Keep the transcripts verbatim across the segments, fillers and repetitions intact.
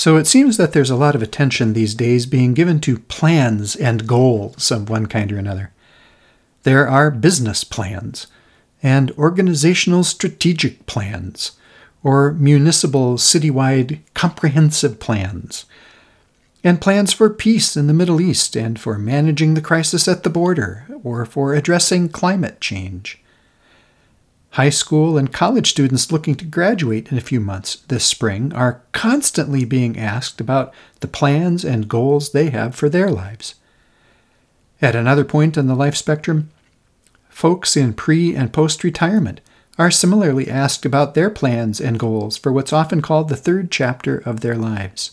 So it seems that there's a lot of attention these days being given to plans and goals of one kind or another. There are business plans, and organizational strategic plans, or municipal citywide comprehensive plans, and plans for peace in the Middle East and for managing the crisis at the border, or for addressing climate change. High school and college students looking to graduate in a few months this spring are constantly being asked about the plans and goals they have for their lives. At another point on the life spectrum, folks in pre- and post-retirement are similarly asked about their plans and goals for what's often called the third chapter of their lives.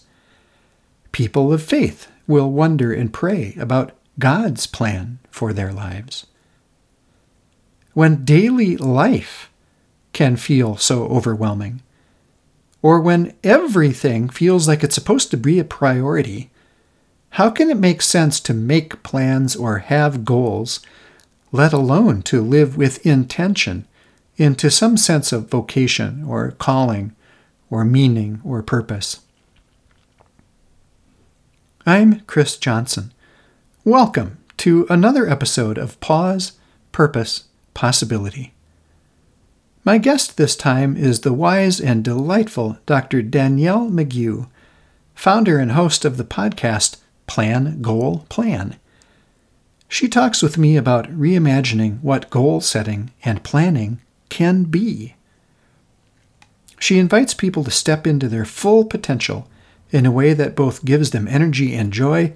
People of faith will wonder and pray about God's plan for their lives. When daily life can feel so overwhelming, or when everything feels like it's supposed to be a priority, how can it make sense to make plans or have goals, let alone to live with intention into some sense of vocation or calling or meaning or purpose? I'm Chris Johnson. Welcome to another episode of Pause, Purpose, Possibility. My guest this time is the wise and delightful Doctor Danielle McGeough, founder and host of the podcast Plan Goal Plan. She talks with me about reimagining what goal setting and planning can be. She invites people to step into their full potential in a way that both gives them energy and joy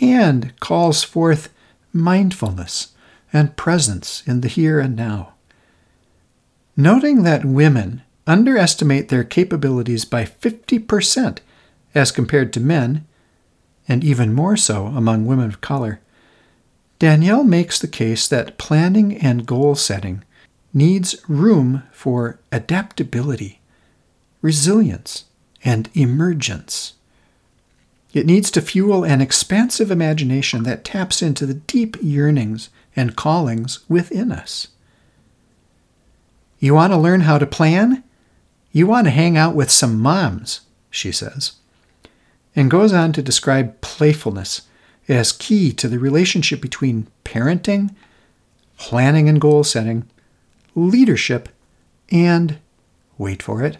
and calls forth mindfulness and presence in the here and now. Noting that women underestimate their capabilities by fifty percent as compared to men, and even more so among women of color, Danielle makes the case that planning and goal setting needs room for adaptability, resilience, and emergence. It needs to fuel an expansive imagination that taps into the deep yearnings and callings within us. You want to learn how to plan? You want to hang out with some moms, she says, and goes on to describe playfulness as key to the relationship between parenting, planning and goal setting, leadership, and, wait for it,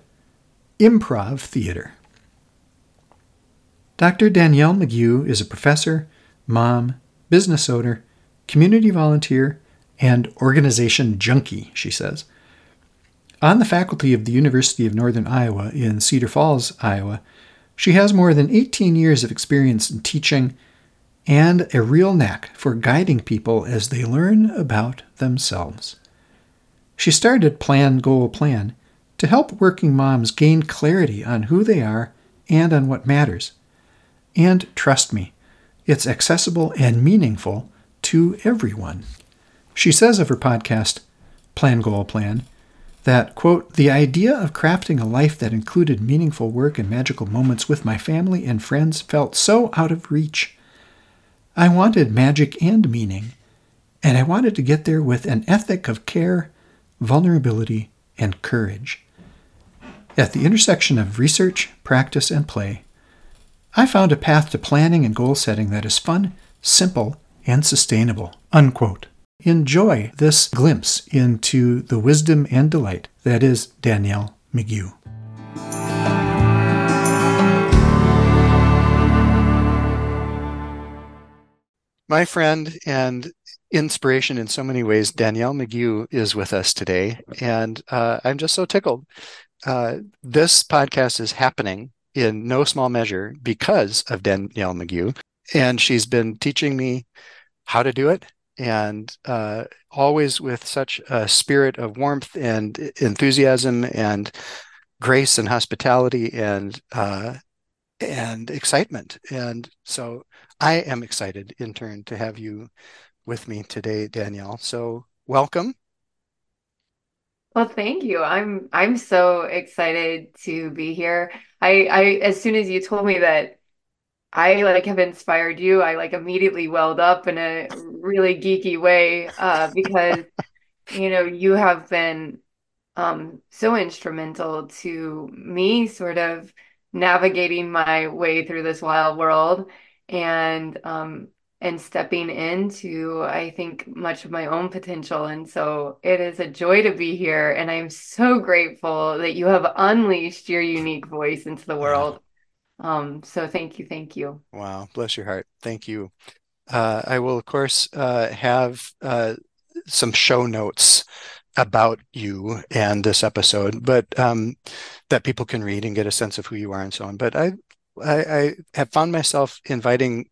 improv theater. Doctor Danielle McGeough is a professor, mom, business owner, community volunteer, and organization junkie, she says. On the faculty of the University of Northern Iowa in Cedar Falls, Iowa, she has more than eighteen years of experience in teaching and a real knack for guiding people as they learn about themselves. She started Plan Goal Plan to help working moms gain clarity on who they are and on what matters. And trust me, it's accessible and meaningful to everyone. She says of her podcast, Plan Goal Plan, that, quote, the idea of crafting a life that included meaningful work and magical moments with my family and friends felt so out of reach. I wanted magic and meaning, and I wanted to get there with an ethic of care, vulnerability, and courage. At the intersection of research, practice, and play, I found a path to planning and goal setting that is fun, simple, and sustainable, unquote. Enjoy this glimpse into the wisdom and delight that is Danielle McGeough. My friend and inspiration in so many ways, Danielle McGeough is with us today, and uh, I'm just so tickled. Uh, this podcast is happening in no small measure because of Danielle McGeough, and she's been teaching me how to do it, and uh, always with such a spirit of warmth and enthusiasm and grace and hospitality and uh, and excitement. And so I am excited in turn to have you with me today, Danielle. So welcome. Well, thank you. I'm I'm so excited to be here. I, I as soon as you told me that I like have inspired you, I like immediately welled up in a really geeky way uh, because, you know, you have been um, so instrumental to me sort of navigating my way through this wild world and um, and stepping into, I think, much of my own potential. And so it is a joy to be here. And I'm so grateful that you have unleashed your unique voice into the world. Um, so thank you. Thank you. Wow. Bless your heart. Thank you. Uh, I will, of course, uh, have uh, some show notes about you and this episode, but um, that people can read and get a sense of who you are and so on. But I, I, I have found myself inviting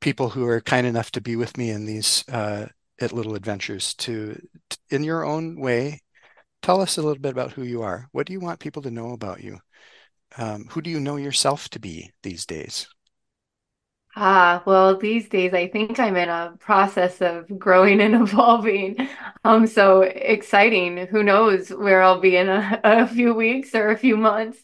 people who are kind enough to be with me in these uh, at little adventures to, to, in your own way, tell us a little bit about who you are. What do you want people to know about you? Um, who do you know yourself to be these days? Ah, well, these days, I think I'm in a process of growing and evolving. Um, so exciting. Who knows where I'll be in a, a few weeks or a few months.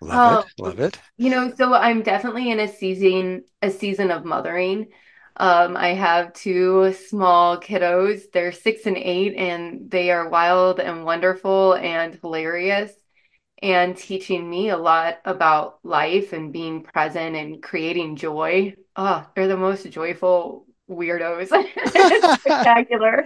Love um, it. Love it. You know, so I'm definitely in a season, a season of mothering. Um, I have two small kiddos. They're six and eight, and they are wild and wonderful and hilarious, and teaching me a lot about life and being present and creating joy. Oh, they're the most joyful weirdos. It's spectacular.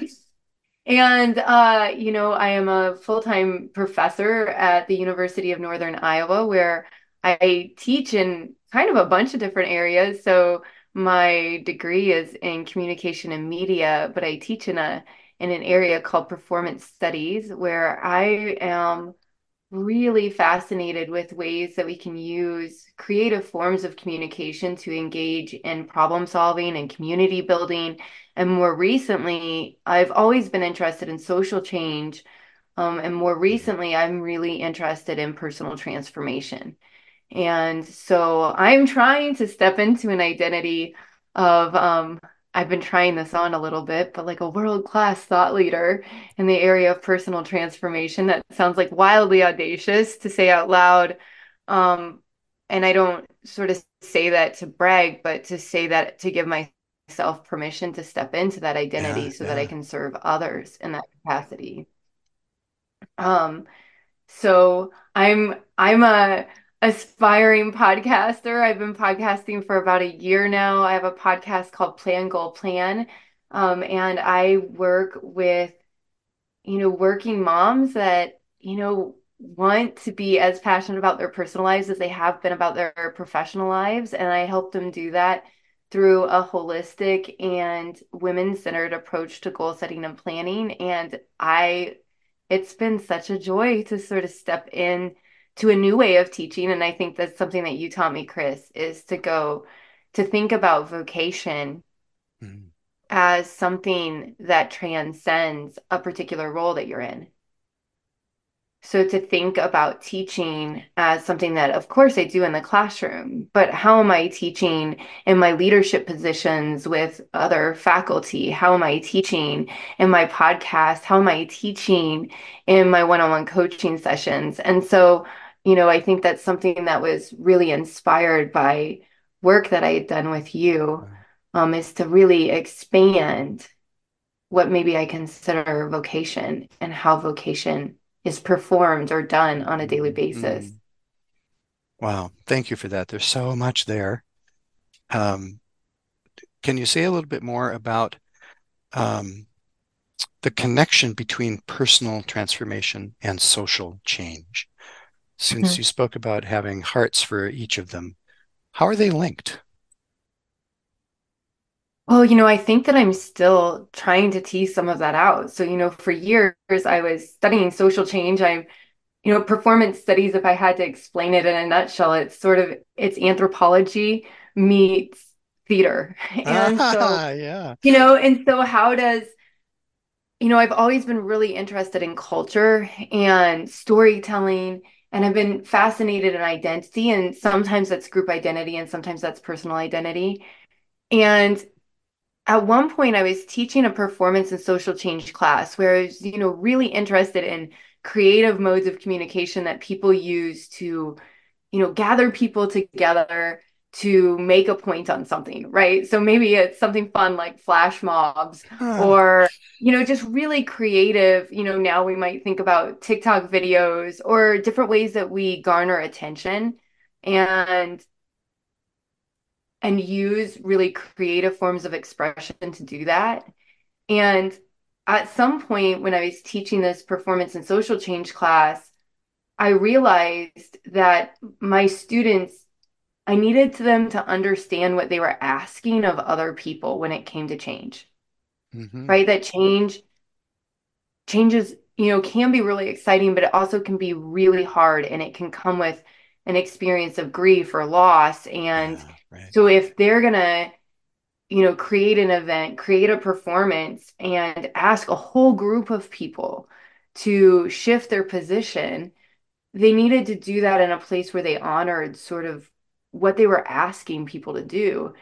And, uh, you know, I am a full-time professor at the University of Northern Iowa, where I teach in kind of a bunch of different areas. So my degree is in communication and media, but I teach in a in an area called performance studies, where I am really fascinated with ways that we can use creative forms of communication to engage in problem solving and community building. And more recently, I've always been interested in social change. Um, and more recently, I'm really interested in personal transformation. And so I'm trying to step into an identity of, um, I've been trying this on a little bit, but like a world-class thought leader in the area of personal transformation. That sounds like wildly audacious to say out loud. Um, and I don't sort of say that to brag, but to say that to give myself permission to step into that identity yeah, so yeah. that I can serve others in that capacity. Um, so I'm, I'm a, aspiring podcaster. I've been podcasting for about a year now. I have a podcast called Plan Goal Plan. Um, and I work with, you know, working moms that, you know, want to be as passionate about their personal lives as they have been about their professional lives. And I help them do that through a holistic and women-centered approach to goal setting and planning. And I, it's been such a joy to sort of step in to a new way of teaching. And I think that's something that you taught me, Chris, is to go to think about vocation mm-hmm. as something that transcends a particular role that you're in. So to think about teaching as something that, of course, I do in the classroom, but how am I teaching in my leadership positions with other faculty? How am I teaching in my podcast? How am I teaching in my one-on-one coaching sessions? And so, you know, I think that's something that was really inspired by work that I had done with you, um, is to really expand what maybe I consider vocation and how vocation is performed or done on a daily basis. Mm. Wow. Thank you for that. There's so much there. Um, can you say a little bit more about um, the connection between personal transformation and social change? Since mm-hmm. you spoke about having hearts for each of them, how are they linked? Well, you know, I think that I'm still trying to tease some of that out. So, you know, for years I was studying social change. I'm, you know, performance studies, if I had to explain it in a nutshell, it's sort of, it's anthropology meets theater. And so, yeah. you know, and so how does, you know, I've always been really interested in culture and storytelling, and I've been fascinated in identity. And sometimes that's group identity and sometimes that's personal identity. And at one point, I was teaching a performance and social change class where I was, you know, really interested in creative modes of communication that people use to, you know, gather people together to make a point on something, right? So maybe it's something fun like flash mobs huh. or, you know, just really creative. You know, now we might think about TikTok videos or different ways that we garner attention. and and use really creative forms of expression to do that. And at some point when I was teaching this performance and social change class, I realized that my students, I needed them to understand what they were asking of other people when it came to change, mm-hmm. right? That change, changes, you know, can be really exciting, but it also can be really hard, and it can come with an experience of grief or loss. And yeah, right. So if they're going to, you know, create an event, create a performance, and ask a whole group of people to shift their position, they needed to do that in a place where they honored sort of what they were asking people to do.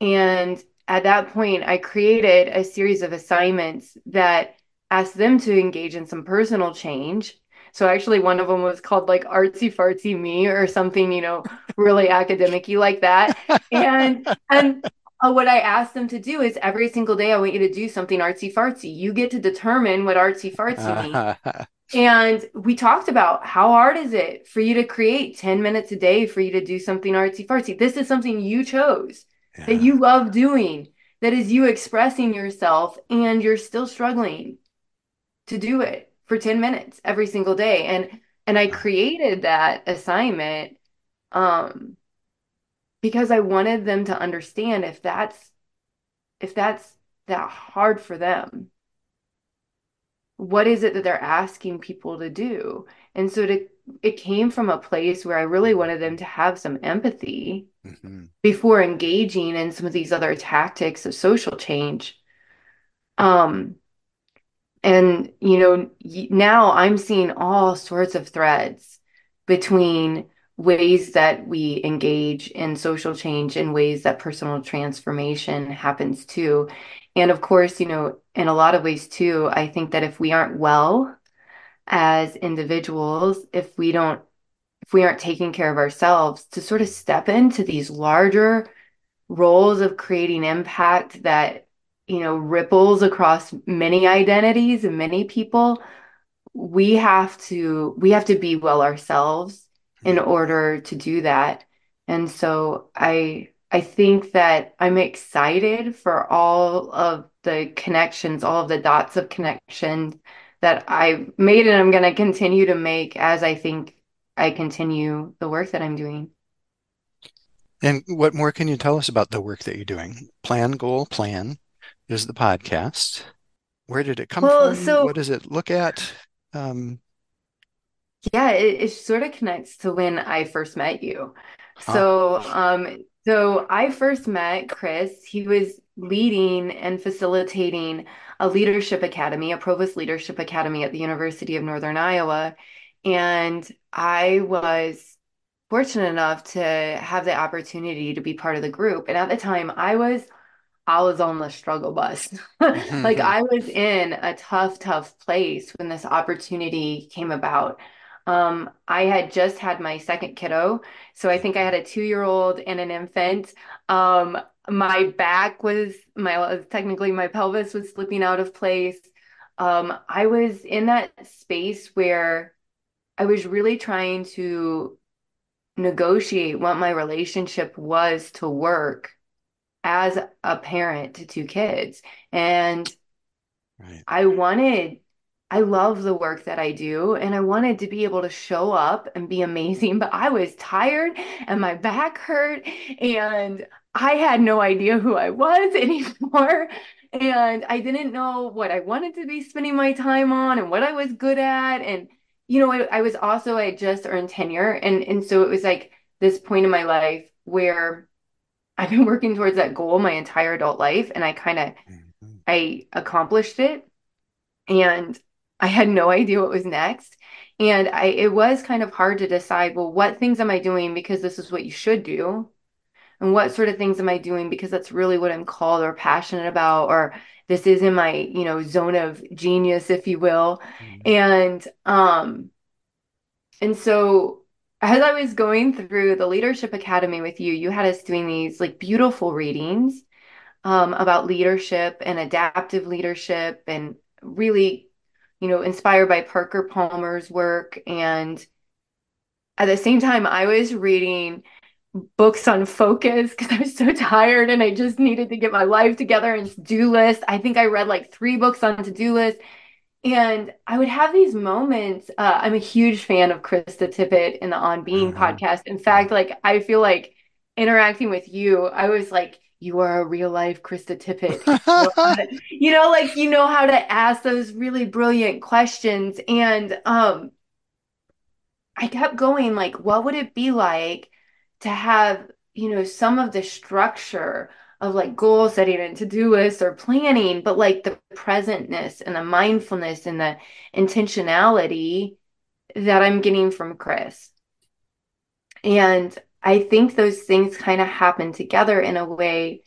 And at that point, I created a series of assignments that asked them to engage in some personal change. So actually one of them was called like artsy fartsy me or something, you know, really academic-y like that. And, and, Uh, what I asked them to do is every single day, I want you to do something artsy fartsy. You get to determine what artsy fartsy means. And we talked about how hard is it for you to create ten minutes a day for you to do something artsy fartsy. This is something you chose yeah. that you love doing. That is you expressing yourself, and you're still struggling to do it for ten minutes every single day. And, and I created that assignment, um, because I wanted them to understand if that's, if that's that hard for them, what is it that they're asking people to do? And so to, it came from a place where I really wanted them to have some empathy mm-hmm. before engaging in some of these other tactics of social change. Um, and, you know, now I'm seeing all sorts of threads between ways that we engage in social change and ways that personal transformation happens too. And of course, you know, in a lot of ways too, I think that if we aren't well as individuals, if we don't, if we aren't taking care of ourselves to sort of step into these larger roles of creating impact that, you know, ripples across many identities and many people, we have to, we have to be well ourselves in order to do that. And so I I think that I'm excited for all of the connections, all of the dots of connection that I've made, and I'm going to continue to make as I think I continue the work that I'm doing. And what more can you tell us about the work that you're doing? Plan, Goal, Plan is the podcast. Where did it come well, from? So- what does it look at? Um Yeah, it, it sort of connects to when I first met you. So, oh. um, so I first met Chris. He was leading and facilitating a leadership academy, a Provost Leadership Academy at the University of Northern Iowa. And I was fortunate enough to have the opportunity to be part of the group. And at the time I was, I was on the struggle bus. Like I was in a tough, tough place when this opportunity came about. Um, I had just had my second kiddo. So I think I had a two-year-old and an infant. Um, my back was, my technically my pelvis was slipping out of place. Um, I was in that space where I was really trying to negotiate what my relationship was to work as a parent to two kids. And right. I wanted I love the work that I do, and I wanted to be able to show up and be amazing, but I was tired and my back hurt and I had no idea who I was anymore. And I didn't know what I wanted to be spending my time on and what I was good at. And, you know, I, I was also, I had just earned tenure. And, and so it was like this point in my life where I've been working towards that goal my entire adult life. And I kind of, mm-hmm. I accomplished it. And I had no idea what was next. And I, it was kind of hard to decide, well, what things am I doing because this is what you should do? And what sort of things am I doing because that's really what I'm called or passionate about, or this is in my, you know, zone of genius, if you will. Mm-hmm. And, um, and so as I was going through the Leadership Academy with you, you had us doing these like beautiful readings, um, about leadership and adaptive leadership, and really, you know, inspired by Parker Palmer's work. And at the same time, I was reading books on focus because I was so tired and I just needed to get my life together and to-do list. I think I read like three books on to-do list. And I would have these moments. Uh, I'm a huge fan of Krista Tippett and the On Being mm-hmm. podcast. In fact, like I feel like interacting with you, I was like, you are a real life Krista Tippett. You know, like, you know how to ask those really brilliant questions. And um, I kept going, like, what would it be like to have, you know, some of the structure of like goal setting and to-do lists or planning, but like the presentness and the mindfulness and the intentionality that I'm getting from Chris. And I think those things kind of happen together in a way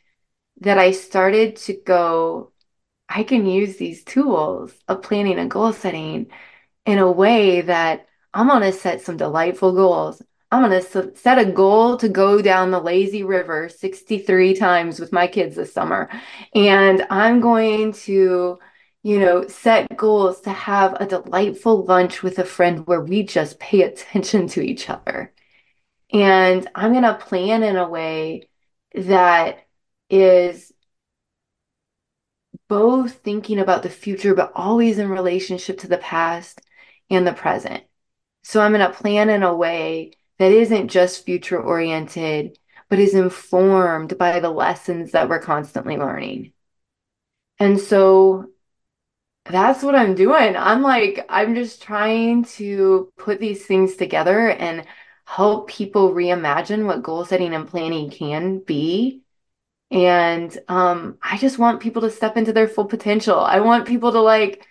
that I started to go, I can use these tools of planning and goal setting in a way that I'm going to set some delightful goals. I'm going to set a goal to go down the lazy river sixty-three times with my kids this summer. And I'm going to, you know, set goals to have a delightful lunch with a friend where we just pay attention to each other. And I'm going to plan in a way that is both thinking about the future, but always in relationship to the past and the present. So I'm going to plan in a way that isn't just future oriented, but is informed by the lessons that we're constantly learning. And so that's what I'm doing. I'm like, I'm just trying to put these things together and help people reimagine what goal setting and planning can be. And um, I just want people to step into their full potential. I want people to like,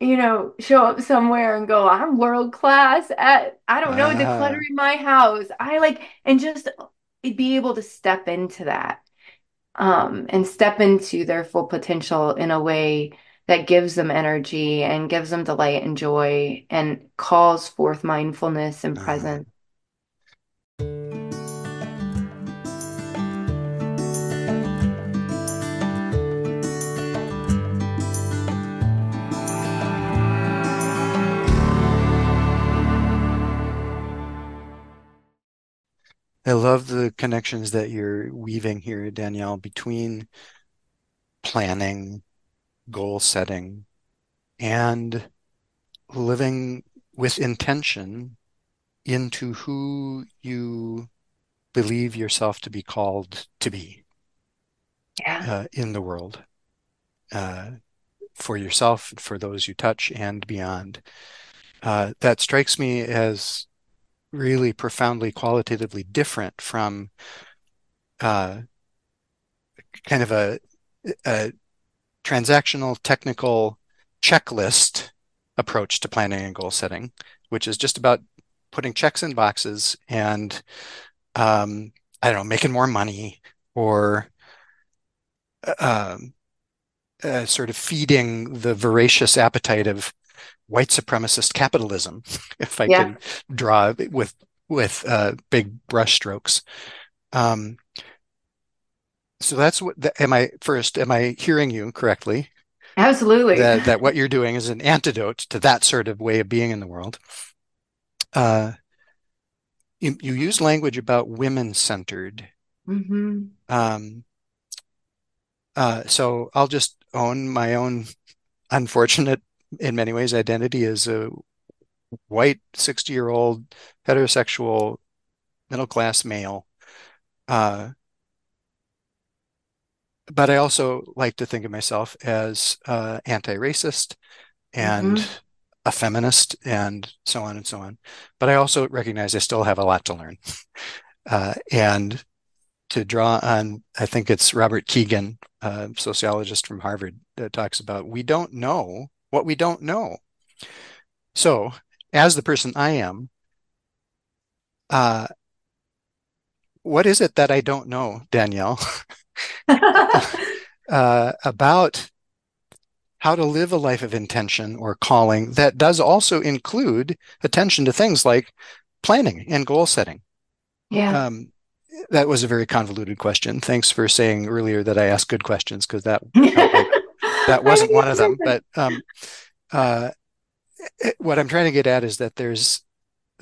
you know, show up somewhere and go, I'm world class at, I don't know, uh, decluttering my house. I like, and just be able to step into that um, and step into their full potential in a way that gives them energy and gives them delight and joy and calls forth mindfulness and presence. Uh, I love the connections that you're weaving here, Danielle, between planning, goal setting, and living with intention into who you believe yourself to be called to be yeah. uh, in the world, uh, for yourself, for those you touch, and beyond. Uh, that strikes me as really profoundly qualitatively different from uh, kind of a, a transactional technical checklist approach to planning and goal setting, which is just about putting checks in boxes and, um, I don't know, making more money or uh, uh, sort of feeding the voracious appetite of white supremacist capitalism, if I yeah. can draw with with uh, big brush strokes. Um, so that's what. The, am I first? Am I hearing you correctly? Absolutely. That, that what you're doing is an antidote to that sort of way of being in the world. Uh, you, you use language about women-centered. Mm-hmm. Um, uh, so I'll just own my own unfortunate, in many ways, identity as a white sixty-year-old heterosexual middle-class male. Uh, but I also like to think of myself as uh, anti-racist and mm-hmm. a feminist and so on and so on. But I also recognize I still have a lot to learn. Uh, and to draw on, I think it's Robert Keegan, a sociologist from Harvard, that talks about we don't know what we don't know. So, as the person I am, uh, what is it that I don't know, Danielle, uh, about how to live a life of intention or calling that does also include attention to things like planning and goal setting? Yeah. Um, that was a very convoluted question. Thanks for saying earlier that I ask good questions, because that that wasn't one of them, but um, uh, it, what I'm trying to get at is that there's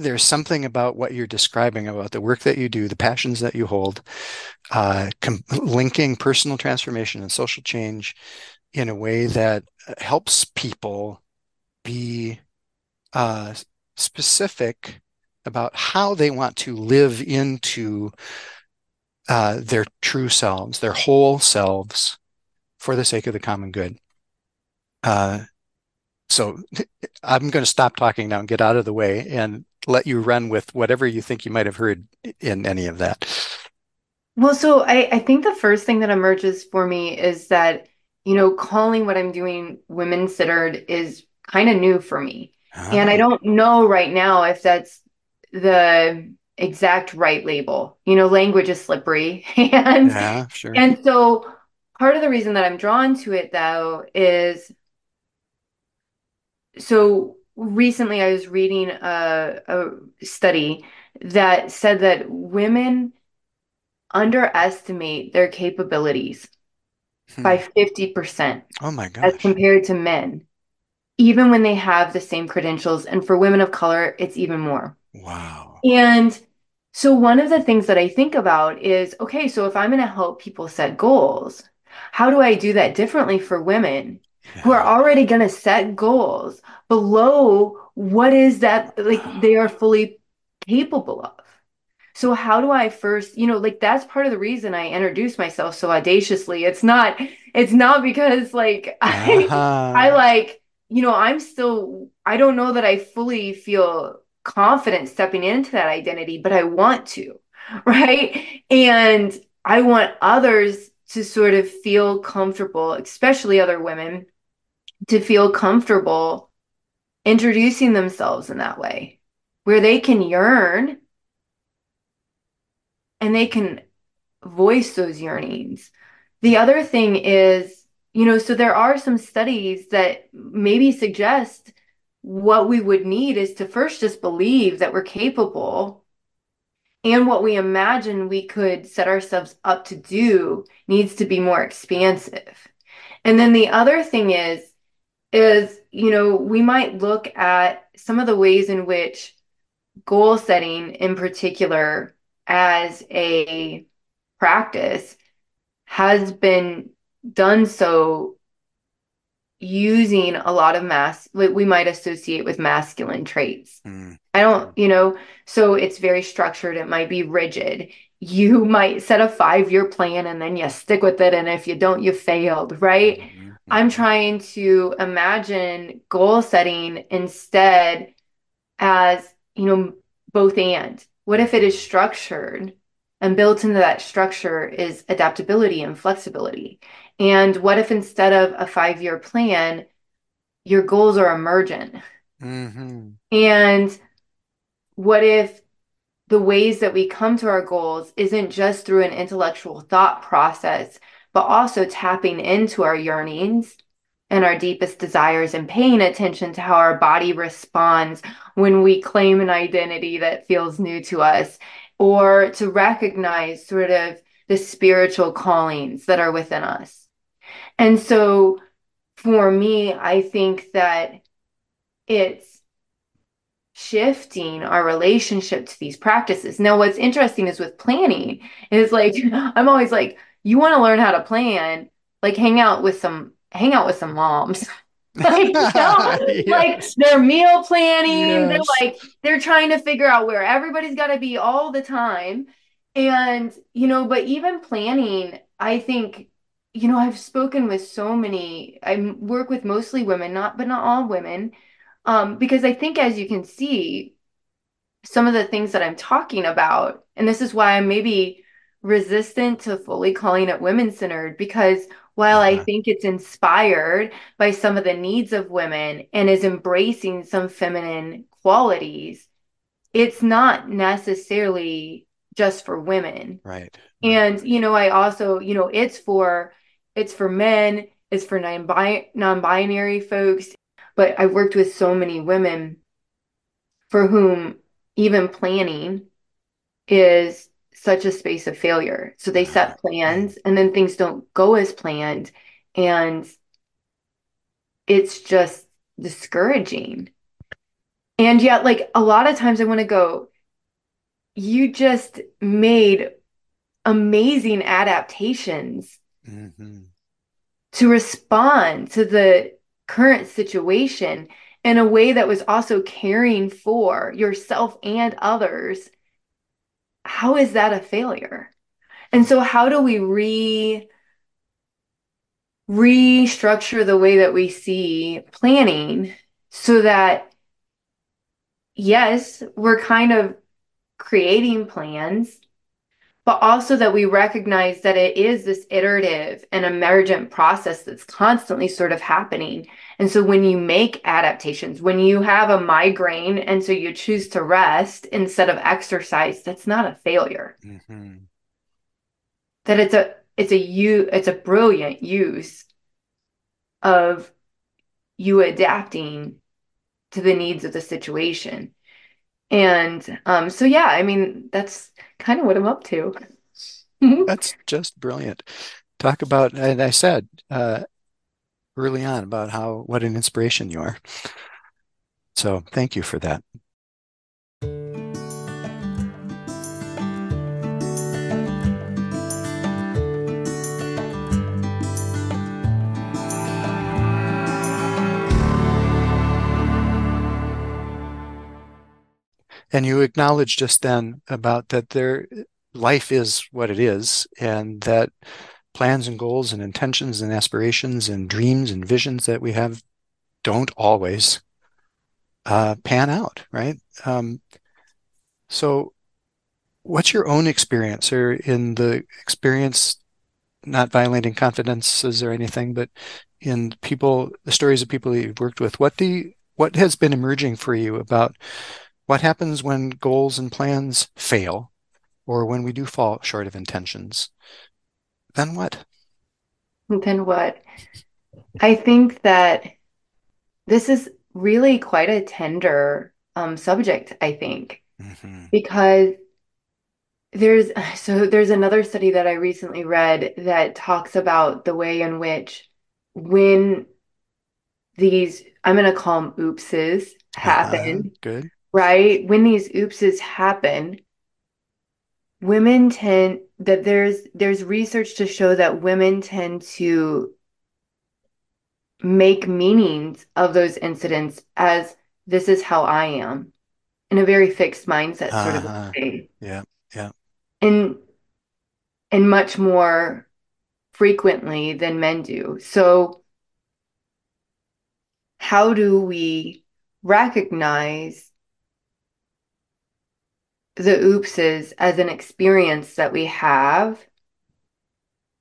there's something about what you're describing, about the work that you do, the passions that you hold, uh, com- linking personal transformation and social change in a way that helps people be uh, specific about how they want to live into uh, their true selves, their whole selves, for the sake of the common good. Uh, so I'm going to stop talking now and get out of the way and let you run with whatever you think you might have heard in any of that. Well, so I, I think the first thing that emerges for me is that, you know, calling what I'm doing women-centered is kind of new for me. Oh. And I don't know right now if that's the exact right label. You know, language is slippery. and yeah, sure. And so part of the reason that I'm drawn to it, though, is so recently I was reading a, a study that said that women underestimate their capabilities hmm. by fifty percent. Oh my gosh. As compared to men, even when they have the same credentials. And for women of color, it's even more. Wow. And so one of the things that I think about is, okay, so if I'm going to help people set goals, how do I do that differently for women yeah. who are already going to set goals below what is that, like, they are fully capable of? So how do I first, you know, like, that's part of the reason I introduce myself so audaciously. It's not, it's not because like, I, uh-huh. I like, you know, I'm still, I don't know that I fully feel confident stepping into that identity, but I want to, right? And I want others to sort of feel comfortable, especially other women, to feel comfortable introducing themselves in that way, where they can yearn and they can voice those yearnings. The other thing is, you know, so there are some studies that maybe suggest what we would need is to first just believe that we're capable, and what we imagine we could set ourselves up to do needs to be more expansive. And then the other thing is, is, you know, we might look at some of the ways in which goal setting in particular as a practice has been done so using a lot of mass, like we might associate with masculine traits. Mm. I don't, you know, so it's very structured. It might be rigid. You might set a five-year plan and then you stick with it. And if you don't, you failed, right? Mm-hmm. I'm trying to imagine goal setting instead as, you know, both and. What if it is structured? And built into that structure is adaptability and flexibility. And what if instead of a five-year plan, your goals are emergent? Mm-hmm. And what if the ways that we come to our goals isn't just through an intellectual thought process, but also tapping into our yearnings and our deepest desires and paying attention to how our body responds when we claim an identity that feels new to us, or to recognize sort of the spiritual callings that are within us. And so for me, I think that it's shifting our relationship to these practices. Now, what's interesting is with planning is like, I'm always like, you want to learn how to plan, like hang out with some, hang out with some moms. Like, no, yes. Like they're meal planning. Yes. They're like, they're trying to figure out where everybody's got to be all the time. And, you know, but even planning, I think, you know, I've spoken with so many, I work with mostly women, not, but not all women. Um, because I think, as you can see, some of the things that I'm talking about, and this is why I'm maybe resistant to fully calling it women-centered, because while I think it's inspired by some of the needs of women and is embracing some feminine qualities, it's not necessarily just for women. Right. And, you know, I also, you know, it's for, it's for men, it's for non-binary folks, but I've worked with so many women for whom even planning is such a space of failure. So they set plans and then things don't go as planned. And it's just discouraging. And yet, like, a lot of times I want to go, you just made amazing adaptations mm-hmm. to respond to the current situation in a way that was also caring for yourself and others. How is that a failure? And so how do we re restructure the way that we see planning so that, yes, we're kind of creating plans, but also that we recognize that it is this iterative and emergent process that's constantly sort of happening. And so when you make adaptations, when you have a migraine and so you choose to rest instead of exercise, that's not a failure. Mm-hmm. That it's a it's a you it's a brilliant use of you adapting to the needs of the situation. And um, so, yeah, I mean, that's kind of what I'm up to. That's just brilliant. Talk about, and I said uh, early on about how, what an inspiration you are. So thank you for that. And you acknowledged just then about that their life is what it is, and that plans and goals and intentions and aspirations and dreams and visions that we have don't always uh, pan out, right? Um, so what's your own experience, or in the experience, not violating confidences or anything, but in people, the stories of people that you've worked with, what the what has been emerging for you about what happens when goals and plans fail, or when we do fall short of intentions? Then what? Then what? I think that this is really quite a tender um, subject, I think, mm-hmm. because there's, so there's another study that I recently read that talks about the way in which when these, I'm going to call them oopses, happen. Uh, good. Right? When these oopses happen, women tend that there's there's research to show that women tend to make meanings of those incidents as this is how I am, in a very fixed mindset sort uh-huh. of thing. Yeah, yeah. And and much more frequently than men do. So how do we recognize the oopses as an experience that we have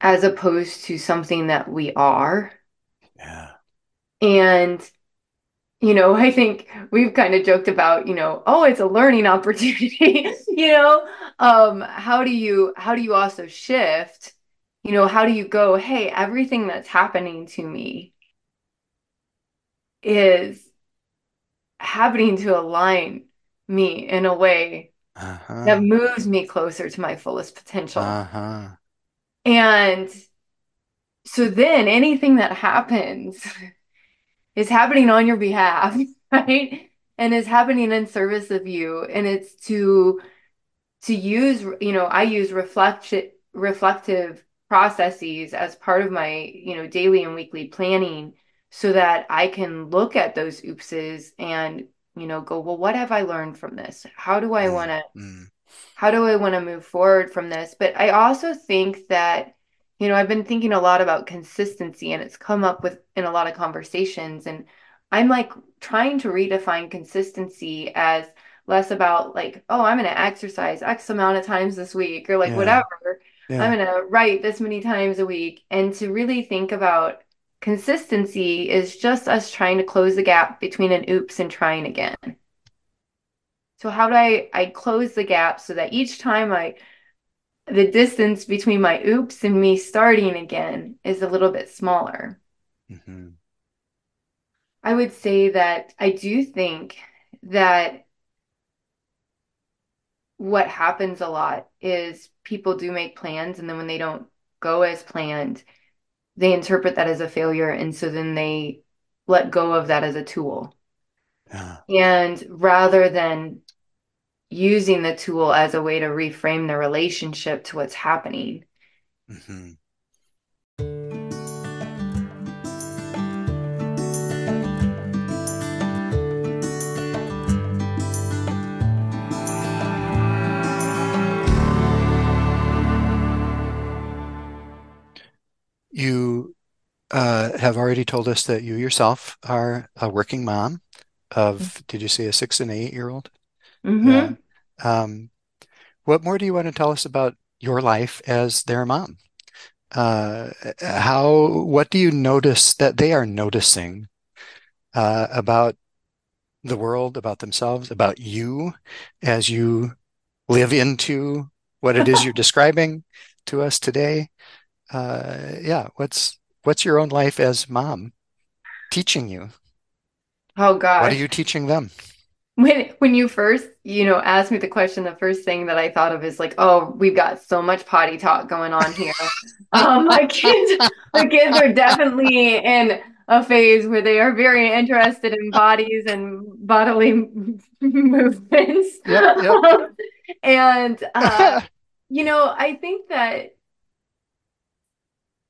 as opposed to something that we are? Yeah. And, you know, I think we've kind of joked about, you know, oh, it's a learning opportunity, you know, um, how do you, how do you also shift, you know, how do you go, hey, everything that's happening to me is happening to align me in a way Uh-huh. that moves me closer to my fullest potential. Uh-huh. And so then anything that happens is happening on your behalf, right? And is happening in service of you. And it's to, to use, you know, I use reflection, reflective processes as part of my, you know, daily and weekly planning so that I can look at those oopses and, you know, go, well, what have I learned from this? How do I want to, mm. how do I want to move forward from this? But I also think that, you know, I've been thinking a lot about consistency, and it's come up with in a lot of conversations. And I'm like trying to redefine consistency as less about like, oh, I'm going to exercise X amount of times this week, or like yeah. whatever, yeah. I'm going to write this many times a week. And to really think about consistency is just us trying to close the gap between an oops and trying again. So how do I, I close the gap so that each time I, the distance between my oops and me starting again is a little bit smaller. Mm-hmm. I would say that I do think that what happens a lot is people do make plans, and then when they don't go as planned, they interpret that as a failure. And so then they let go of that as a tool. Yeah. And rather than using the tool as a way to reframe the relationship to what's happening. Mm-hmm. You uh, have already told us that you yourself are a working mom of, mm-hmm. did you say a six and eight year old? Mm-hmm. Uh, um, what more do you want to tell us about your life as their mom? Uh, how, what do you notice that they are noticing uh, about the world, about themselves, about you as you live into what it is you're describing to us today? Uh, yeah. What's, what's your own life as mom teaching you? Oh God. What are you teaching them? When, when you first, you know, asked me the question, the first thing that I thought of is like, oh, we've got so much potty talk going on here. um, my kids, my kids are definitely in a phase where they are very interested in bodies and bodily movements. Yep, yep. and, uh, you know, I think that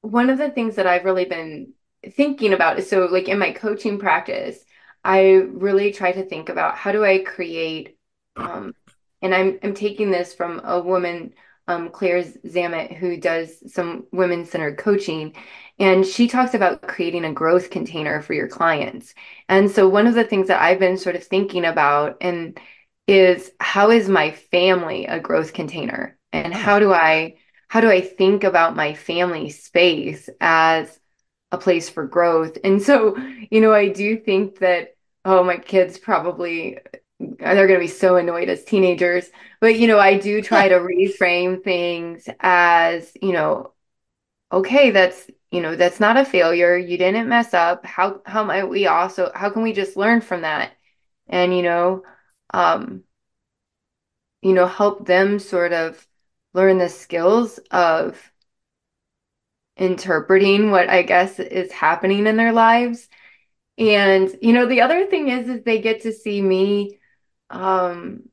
one of the things that I've really been thinking about is, so like in my coaching practice, I really try to think about how do I create, um, and I'm I'm taking this from a woman, um, Claire Zamet, who does some women-centered coaching, and she talks about creating a growth container for your clients. And so one of the things that I've been sort of thinking about and is, how is my family a growth container, and how do I How do I think about my family space as a place for growth? And so, you know, I do think that, oh, my kids probably, they're going to be so annoyed as teenagers. But, you know, I do try to reframe things as, you know, okay, that's, you know, that's not a failure. You didn't mess up. How, how might we also, how can we just learn from that? And, you know, um, you know, help them sort of learn the skills of interpreting what I guess is happening in their lives. And, you know, the other thing is, is they get to see me um,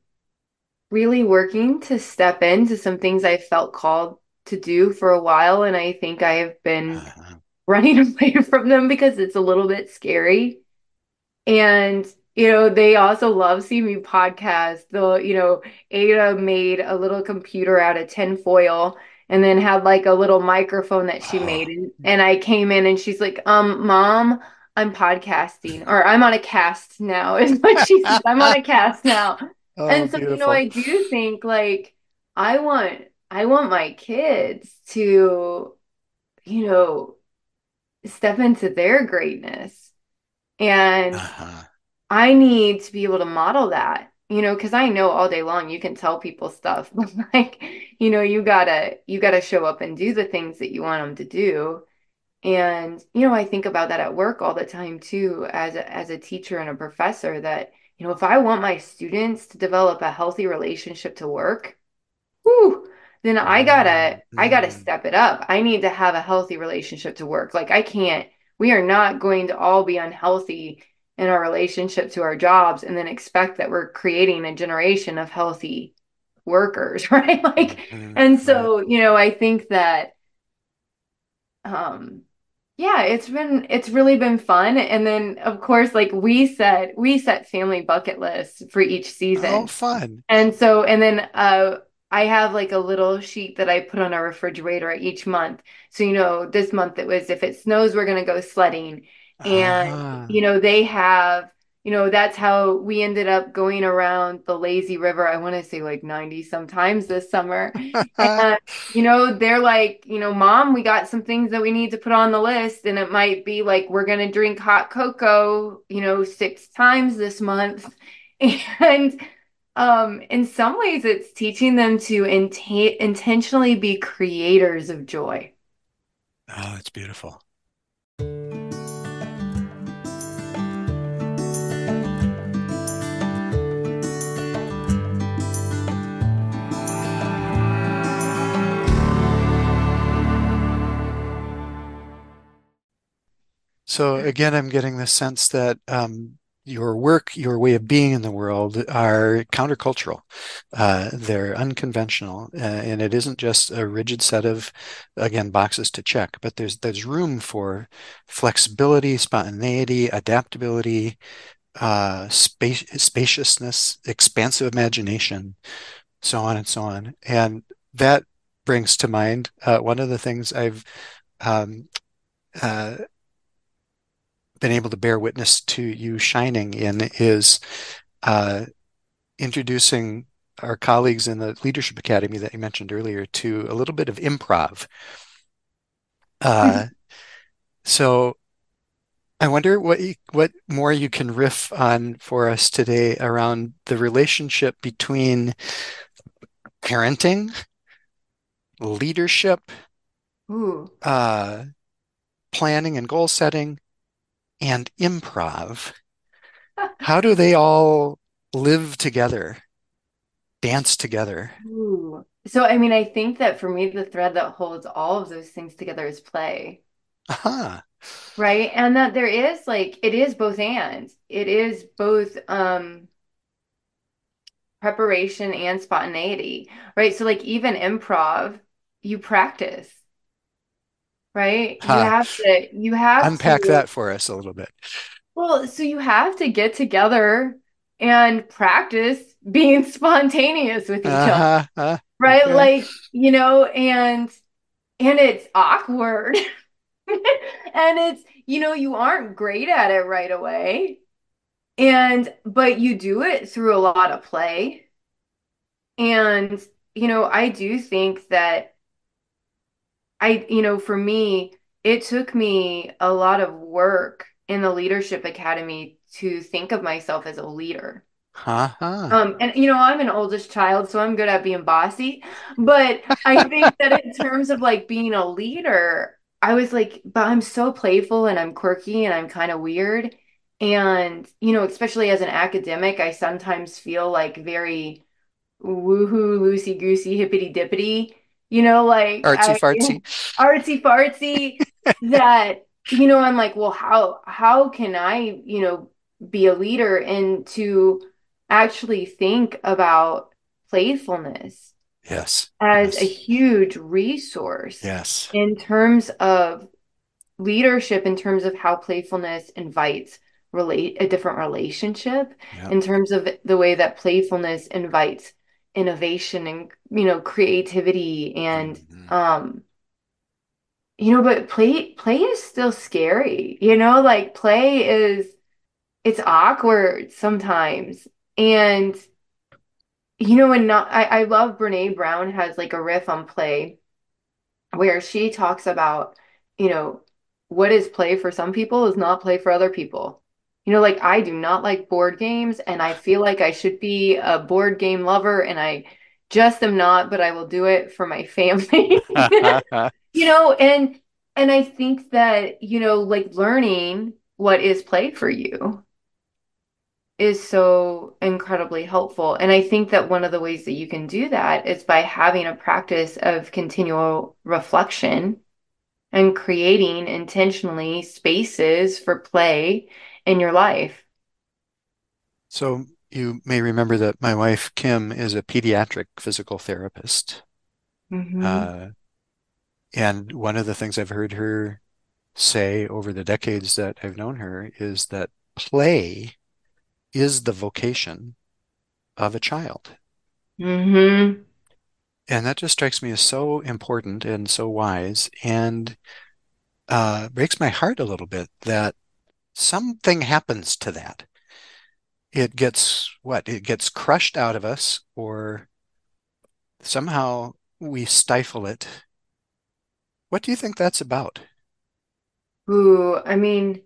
really working to step into some things I felt called to do for a while. And I think I have been uh-huh. running away from them because it's a little bit scary. And you know, they also love seeing me podcast. Though, you know, Ada made a little computer out of tinfoil and then had like a little microphone that she wow. made. And, and I came in and she's like, um, Mom, I'm podcasting, or I'm on a cast now, is what she said. I'm on a cast now. Oh, and so, beautiful. You know, I do think like, I want, I want my kids to, you know, step into their greatness. And uh-huh. I need to be able to model that, you know, because I know all day long you can tell people stuff, but like, you know, you gotta, you gotta show up and do the things that you want them to do. And, you know, I think about that at work all the time too, as a, as a teacher and a professor, that, you know, if I want my students to develop a healthy relationship to work, whew, then I gotta, I gotta step it up. I need to have a healthy relationship to work. Like I can't, we are not going to all be unhealthy in our relationship to our jobs and then expect that we're creating a generation of healthy workers, right? Like, mm-hmm. and so, you know, I think that, um, yeah, it's been, it's really been fun. And then of course, like we set, we set family bucket lists for each season. Oh, fun. And so, and then, uh, I have like a little sheet that I put on our refrigerator each month. So, you know, this month it was, if it snows, we're going to go sledding. And, uh-huh. you know, they have, you know, that's how we ended up going around the lazy river. I want to say like ninety sometimes this summer. And, you know, they're like, you know, Mom, we got some things that we need to put on the list. And it might be like, we're going to drink hot cocoa, you know, six times this month. And um, in some ways it's teaching them to int- intentionally be creators of joy. Oh, it's beautiful. So again, I'm getting the sense that um, your work, your way of being in the world are countercultural. Uh, they're unconventional. Uh, and it isn't just a rigid set of, again, boxes to check, but there's, there's room for flexibility, spontaneity, adaptability, uh, space, spaciousness, expansive imagination, so on and so on. And that brings to mind uh, one of the things I've um, uh, been able to bear witness to you shining in is uh, introducing our colleagues in the Leadership Academy that you mentioned earlier to a little bit of improv. Uh, mm-hmm. So I wonder what you, what more you can riff on for us today around the relationship between parenting, leadership, Ooh. Uh, planning and goal setting, and improv. How do they all live together, dance together? Ooh. So, I mean, I think that for me, the thread that holds all of those things together is play. Uh-huh. Right. And that there is like, it is both and. It is both um, preparation and spontaneity. Right. So like even improv, you practice, right? Huh. You have to, you have unpack to, that for us a little bit. Well, so you have to get together and practice being spontaneous with each uh-huh. other, uh-huh. right? Okay. Like, you know, and, and it's awkward and it's, you know, you aren't great at it right away. And, but you do it through a lot of play. And, you know, I do think that I, you know, for me, it took me a lot of work in the Leadership Academy to think of myself as a leader. Uh-huh. Um, and, you know, I'm an oldest child, so I'm good at being bossy. But I think that in terms of like being a leader, I was like, but I'm so playful and I'm quirky and I'm kind of weird. And, you know, especially as an academic, I sometimes feel like very woohoo, loosey goosey, hippity dippity. You know, like artsy fartsy, artsy fartsy that, you know, I'm like, well, how, how can I, you know, be a leader and to actually think about playfulness yes, as yes. a huge resource yes. in terms of leadership, in terms of how playfulness invites relate a different relationship yep. in terms of the way that playfulness invites innovation and, you know, creativity and, mm-hmm. um, you know, but play, play is still scary, you know, like play is, it's awkward sometimes. And, you know, and not, I, I love Brene Brown has like a riff on play where she talks about, you know, what is play for some people is not play for other people. You know, like I do not like board games and I feel like I should be a board game lover and I just am not, but I will do it for my family, you know? And, and I think that, you know, like learning what is play for you is so incredibly helpful. And I think that one of the ways that you can do that is by having a practice of continual reflection and creating intentionally spaces for play in your life. So you may remember that my wife, Kim, is a pediatric physical therapist. Mm-hmm. Uh, and one of the things I've heard her say over the decades that I've known her is that play is the vocation of a child. Mm-hmm. And that just strikes me as so important and so wise, and uh, breaks my heart a little bit that something happens to that. It gets what? It gets crushed out of us, or somehow we stifle it. What do you think that's about? Ooh, I mean,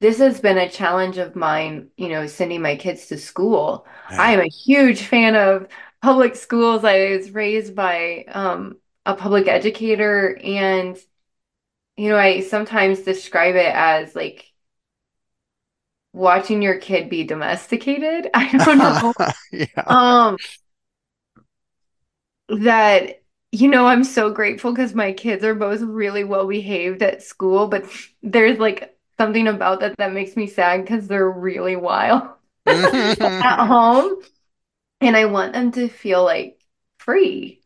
this has been a challenge of mine, you know, sending my kids to school. Yeah. I am a huge fan of public schools. I was raised by um, a public educator, and you know, I sometimes describe it as like watching your kid be domesticated. I don't know. yeah. Um, that, you know, I'm so grateful because my kids are both really well behaved at school, but there's like something about that that makes me sad because they're really wild at home. And I want them to feel like free,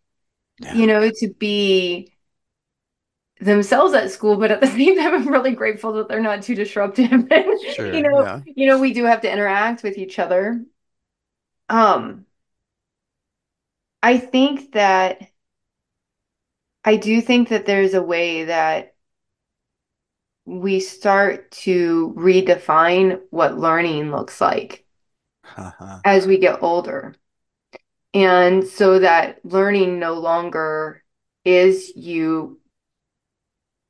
yeah. you know, to be themselves at school, but at the same time, I'm really grateful that they're not too disruptive. And, sure, you know, yeah. you know, we do have to interact with each other. Um, I think that, I do think that there's a way that we start to redefine what learning looks like as we get older. And so that learning no longer is you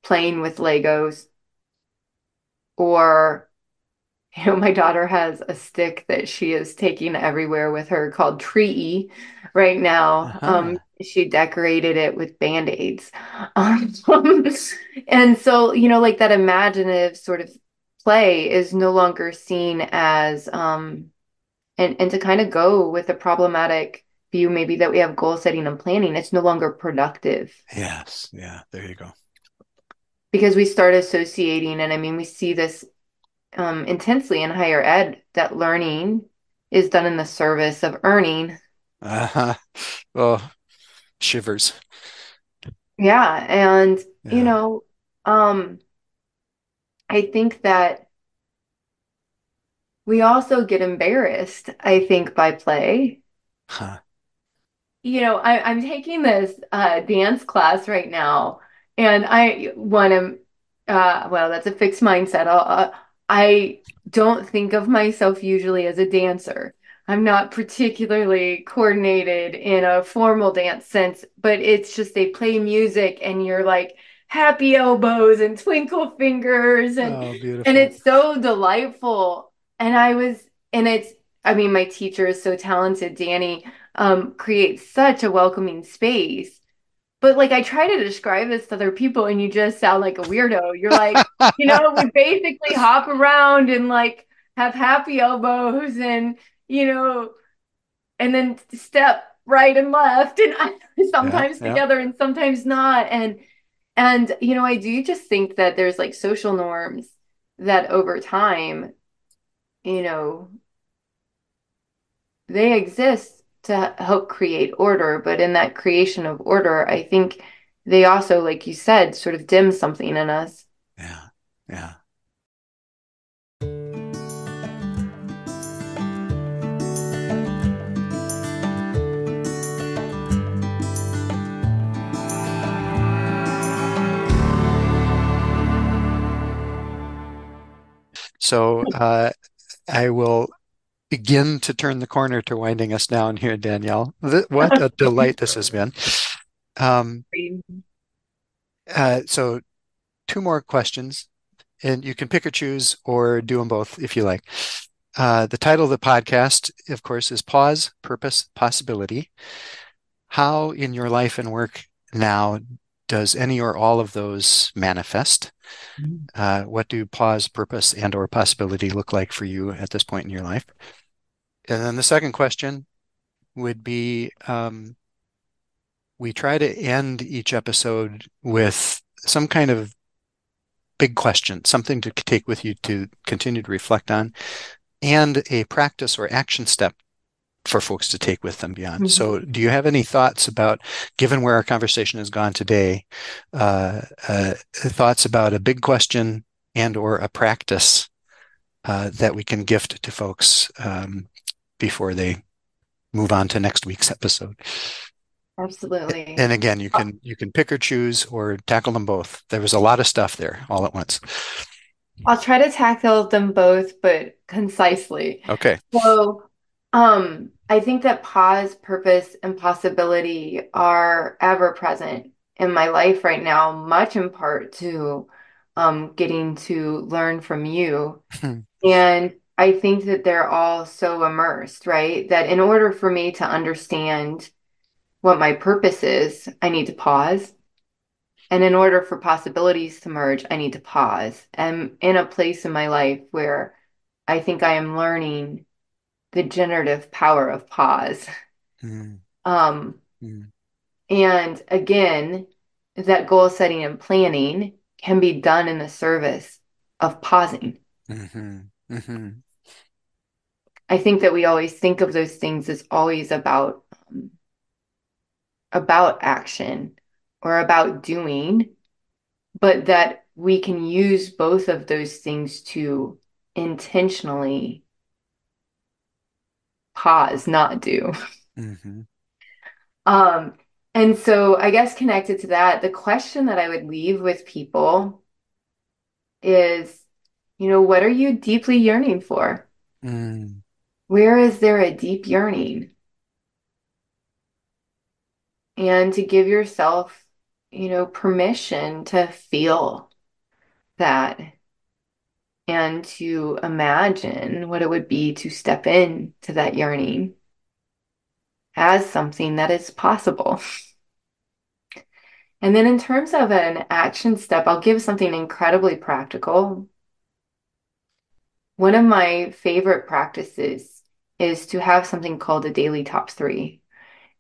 playing with Legos, or, you know, my daughter has a stick that she is taking everywhere with her called Tree right now. Uh-huh. Um, she decorated it with Band-Aids. Um, and so, you know, like that imaginative sort of play is no longer seen as, um, and, and to kind of go with a problematic view, maybe, that we have goal setting and planning, it's no longer productive. Yes. Yeah. There you go. Because we start associating, and I mean, we see this um, intensely in higher ed, that learning is done in the service of earning. Uh-huh. Well, shivers. Yeah. And, yeah. you know, um, I think that we also get embarrassed, I think, by play. Huh. You know, I, I'm taking this uh, dance class right now. And I want to, uh, well, that's a fixed mindset. Uh, I don't think of myself usually as a dancer. I'm not particularly coordinated in a formal dance sense, but it's just they play music and you're like happy elbows and twinkle fingers. And, oh, beautiful. And it's so delightful. And I was, and it's, I mean, my teacher is so talented. Danny um, creates such a welcoming space. But like, I try to describe this to other people and you just sound like a weirdo. You're like, you know, we basically hop around and like have happy elbows and, you know, and then step right and left, and I, sometimes yeah, together yeah. and sometimes not. And, and, you know, I do just think that there's like social norms that over time, you know, they exist to help create order. But in that creation of order, I think they also, like you said, sort of dim something in us. Yeah, yeah. So uh, I will begin to turn the corner to winding us down here, Danielle. Th- what a delight this has been. Um, uh, so two more questions, and you can pick or choose or do them both if you like. Uh, the title of the podcast, of course, is Pause, Purpose, Possibility. How in your life and work now does any or all of those manifest? Uh, what do pause, purpose, and or possibility look like for you at this point in your life? And then the second question would be, um, we try to end each episode with some kind of big question, something to take with you to continue to reflect on, and a practice or action step for folks to take with them beyond. Mm-hmm. So do you have any thoughts about, given where our conversation has gone today, uh, uh, thoughts about a big question and or a practice uh, that we can gift to folks um, before they move on to next week's episode? Absolutely. And again, you can you can pick or choose or tackle them both. There was a lot of stuff there all at once. I'll try to tackle them both, but concisely. Okay. So Um, I think that pause, purpose, and possibility are ever present in my life right now, much in part to um, getting to learn from you. And I think that they're all so immersed, right? That in order for me to understand what my purpose is, I need to pause. And in order for possibilities to merge, I need to pause. I'm in a place in my life where I think I am learning the generative power of pause. Mm. Um, mm. And again, that goal setting and planning can be done in the service of pausing. Mm-hmm. Mm-hmm. I think that we always think of those things as always about, um, about action or about doing, but that we can use both of those things to intentionally pause, not do. Mm-hmm. Um, and so I guess connected to that, the question that I would leave with people is, you know, what are you deeply yearning for? Mm. Where is there a deep yearning? And to give yourself, you know, permission to feel that and to imagine what it would be to step into that yearning as something that is possible. And then in terms of an action step, I'll give something incredibly practical. One of my favorite practices is to have something called a daily top three.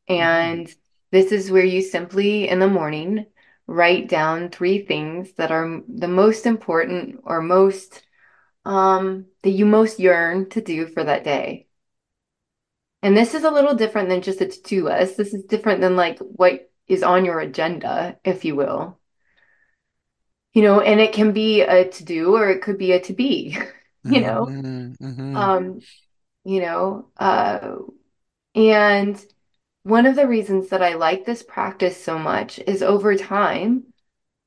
And this is where you simply, in the morning, write down three things that are the most important or most, um, that you most yearn to do for that day. And this is a little different than just a to-do list. This is different than like what is on your agenda, if you will. You know, and it can be a to-do or it could be a to-be, you know. Mm-hmm. Um, you know, uh, and one of the reasons that I like this practice so much is over time,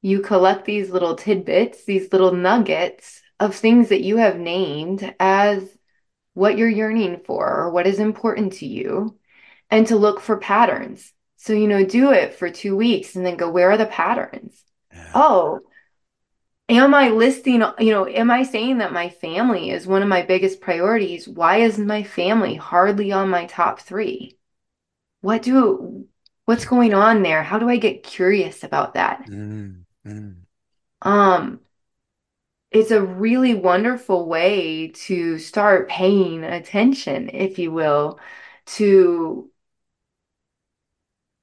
you collect these little tidbits, these little nuggets of things that you have named as what you're yearning for or what is important to you, and to look for patterns. So, you know, do it for two weeks and then go, where are the patterns? Yeah. Oh, am I listing, you know, am I saying that my family is one of my biggest priorities? Why is my family hardly on my top three? What do, what's going on there? How do I get curious about that? Mm, mm. Um, it's a really wonderful way to start paying attention, if you will, to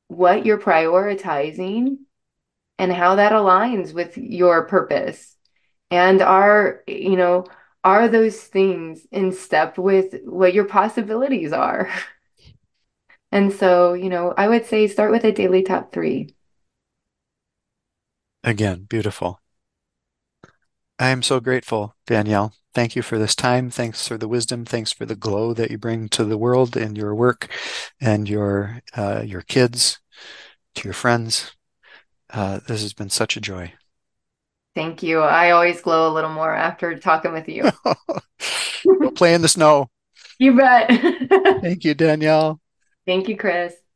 what you're prioritizing and how that aligns with your purpose. And are, you know, are those things in step with what your possibilities are? And so, you know, I would say start with a daily top three. Again, beautiful. I am so grateful, Danielle. Thank you for this time. Thanks for the wisdom. Thanks for the glow that you bring to the world and your work and your uh, your kids, to your friends. Uh, this has been such a joy. Thank you. I always glow a little more after talking with you. We'll play in the snow. You bet. Thank you, Danielle. Thank you, Chris.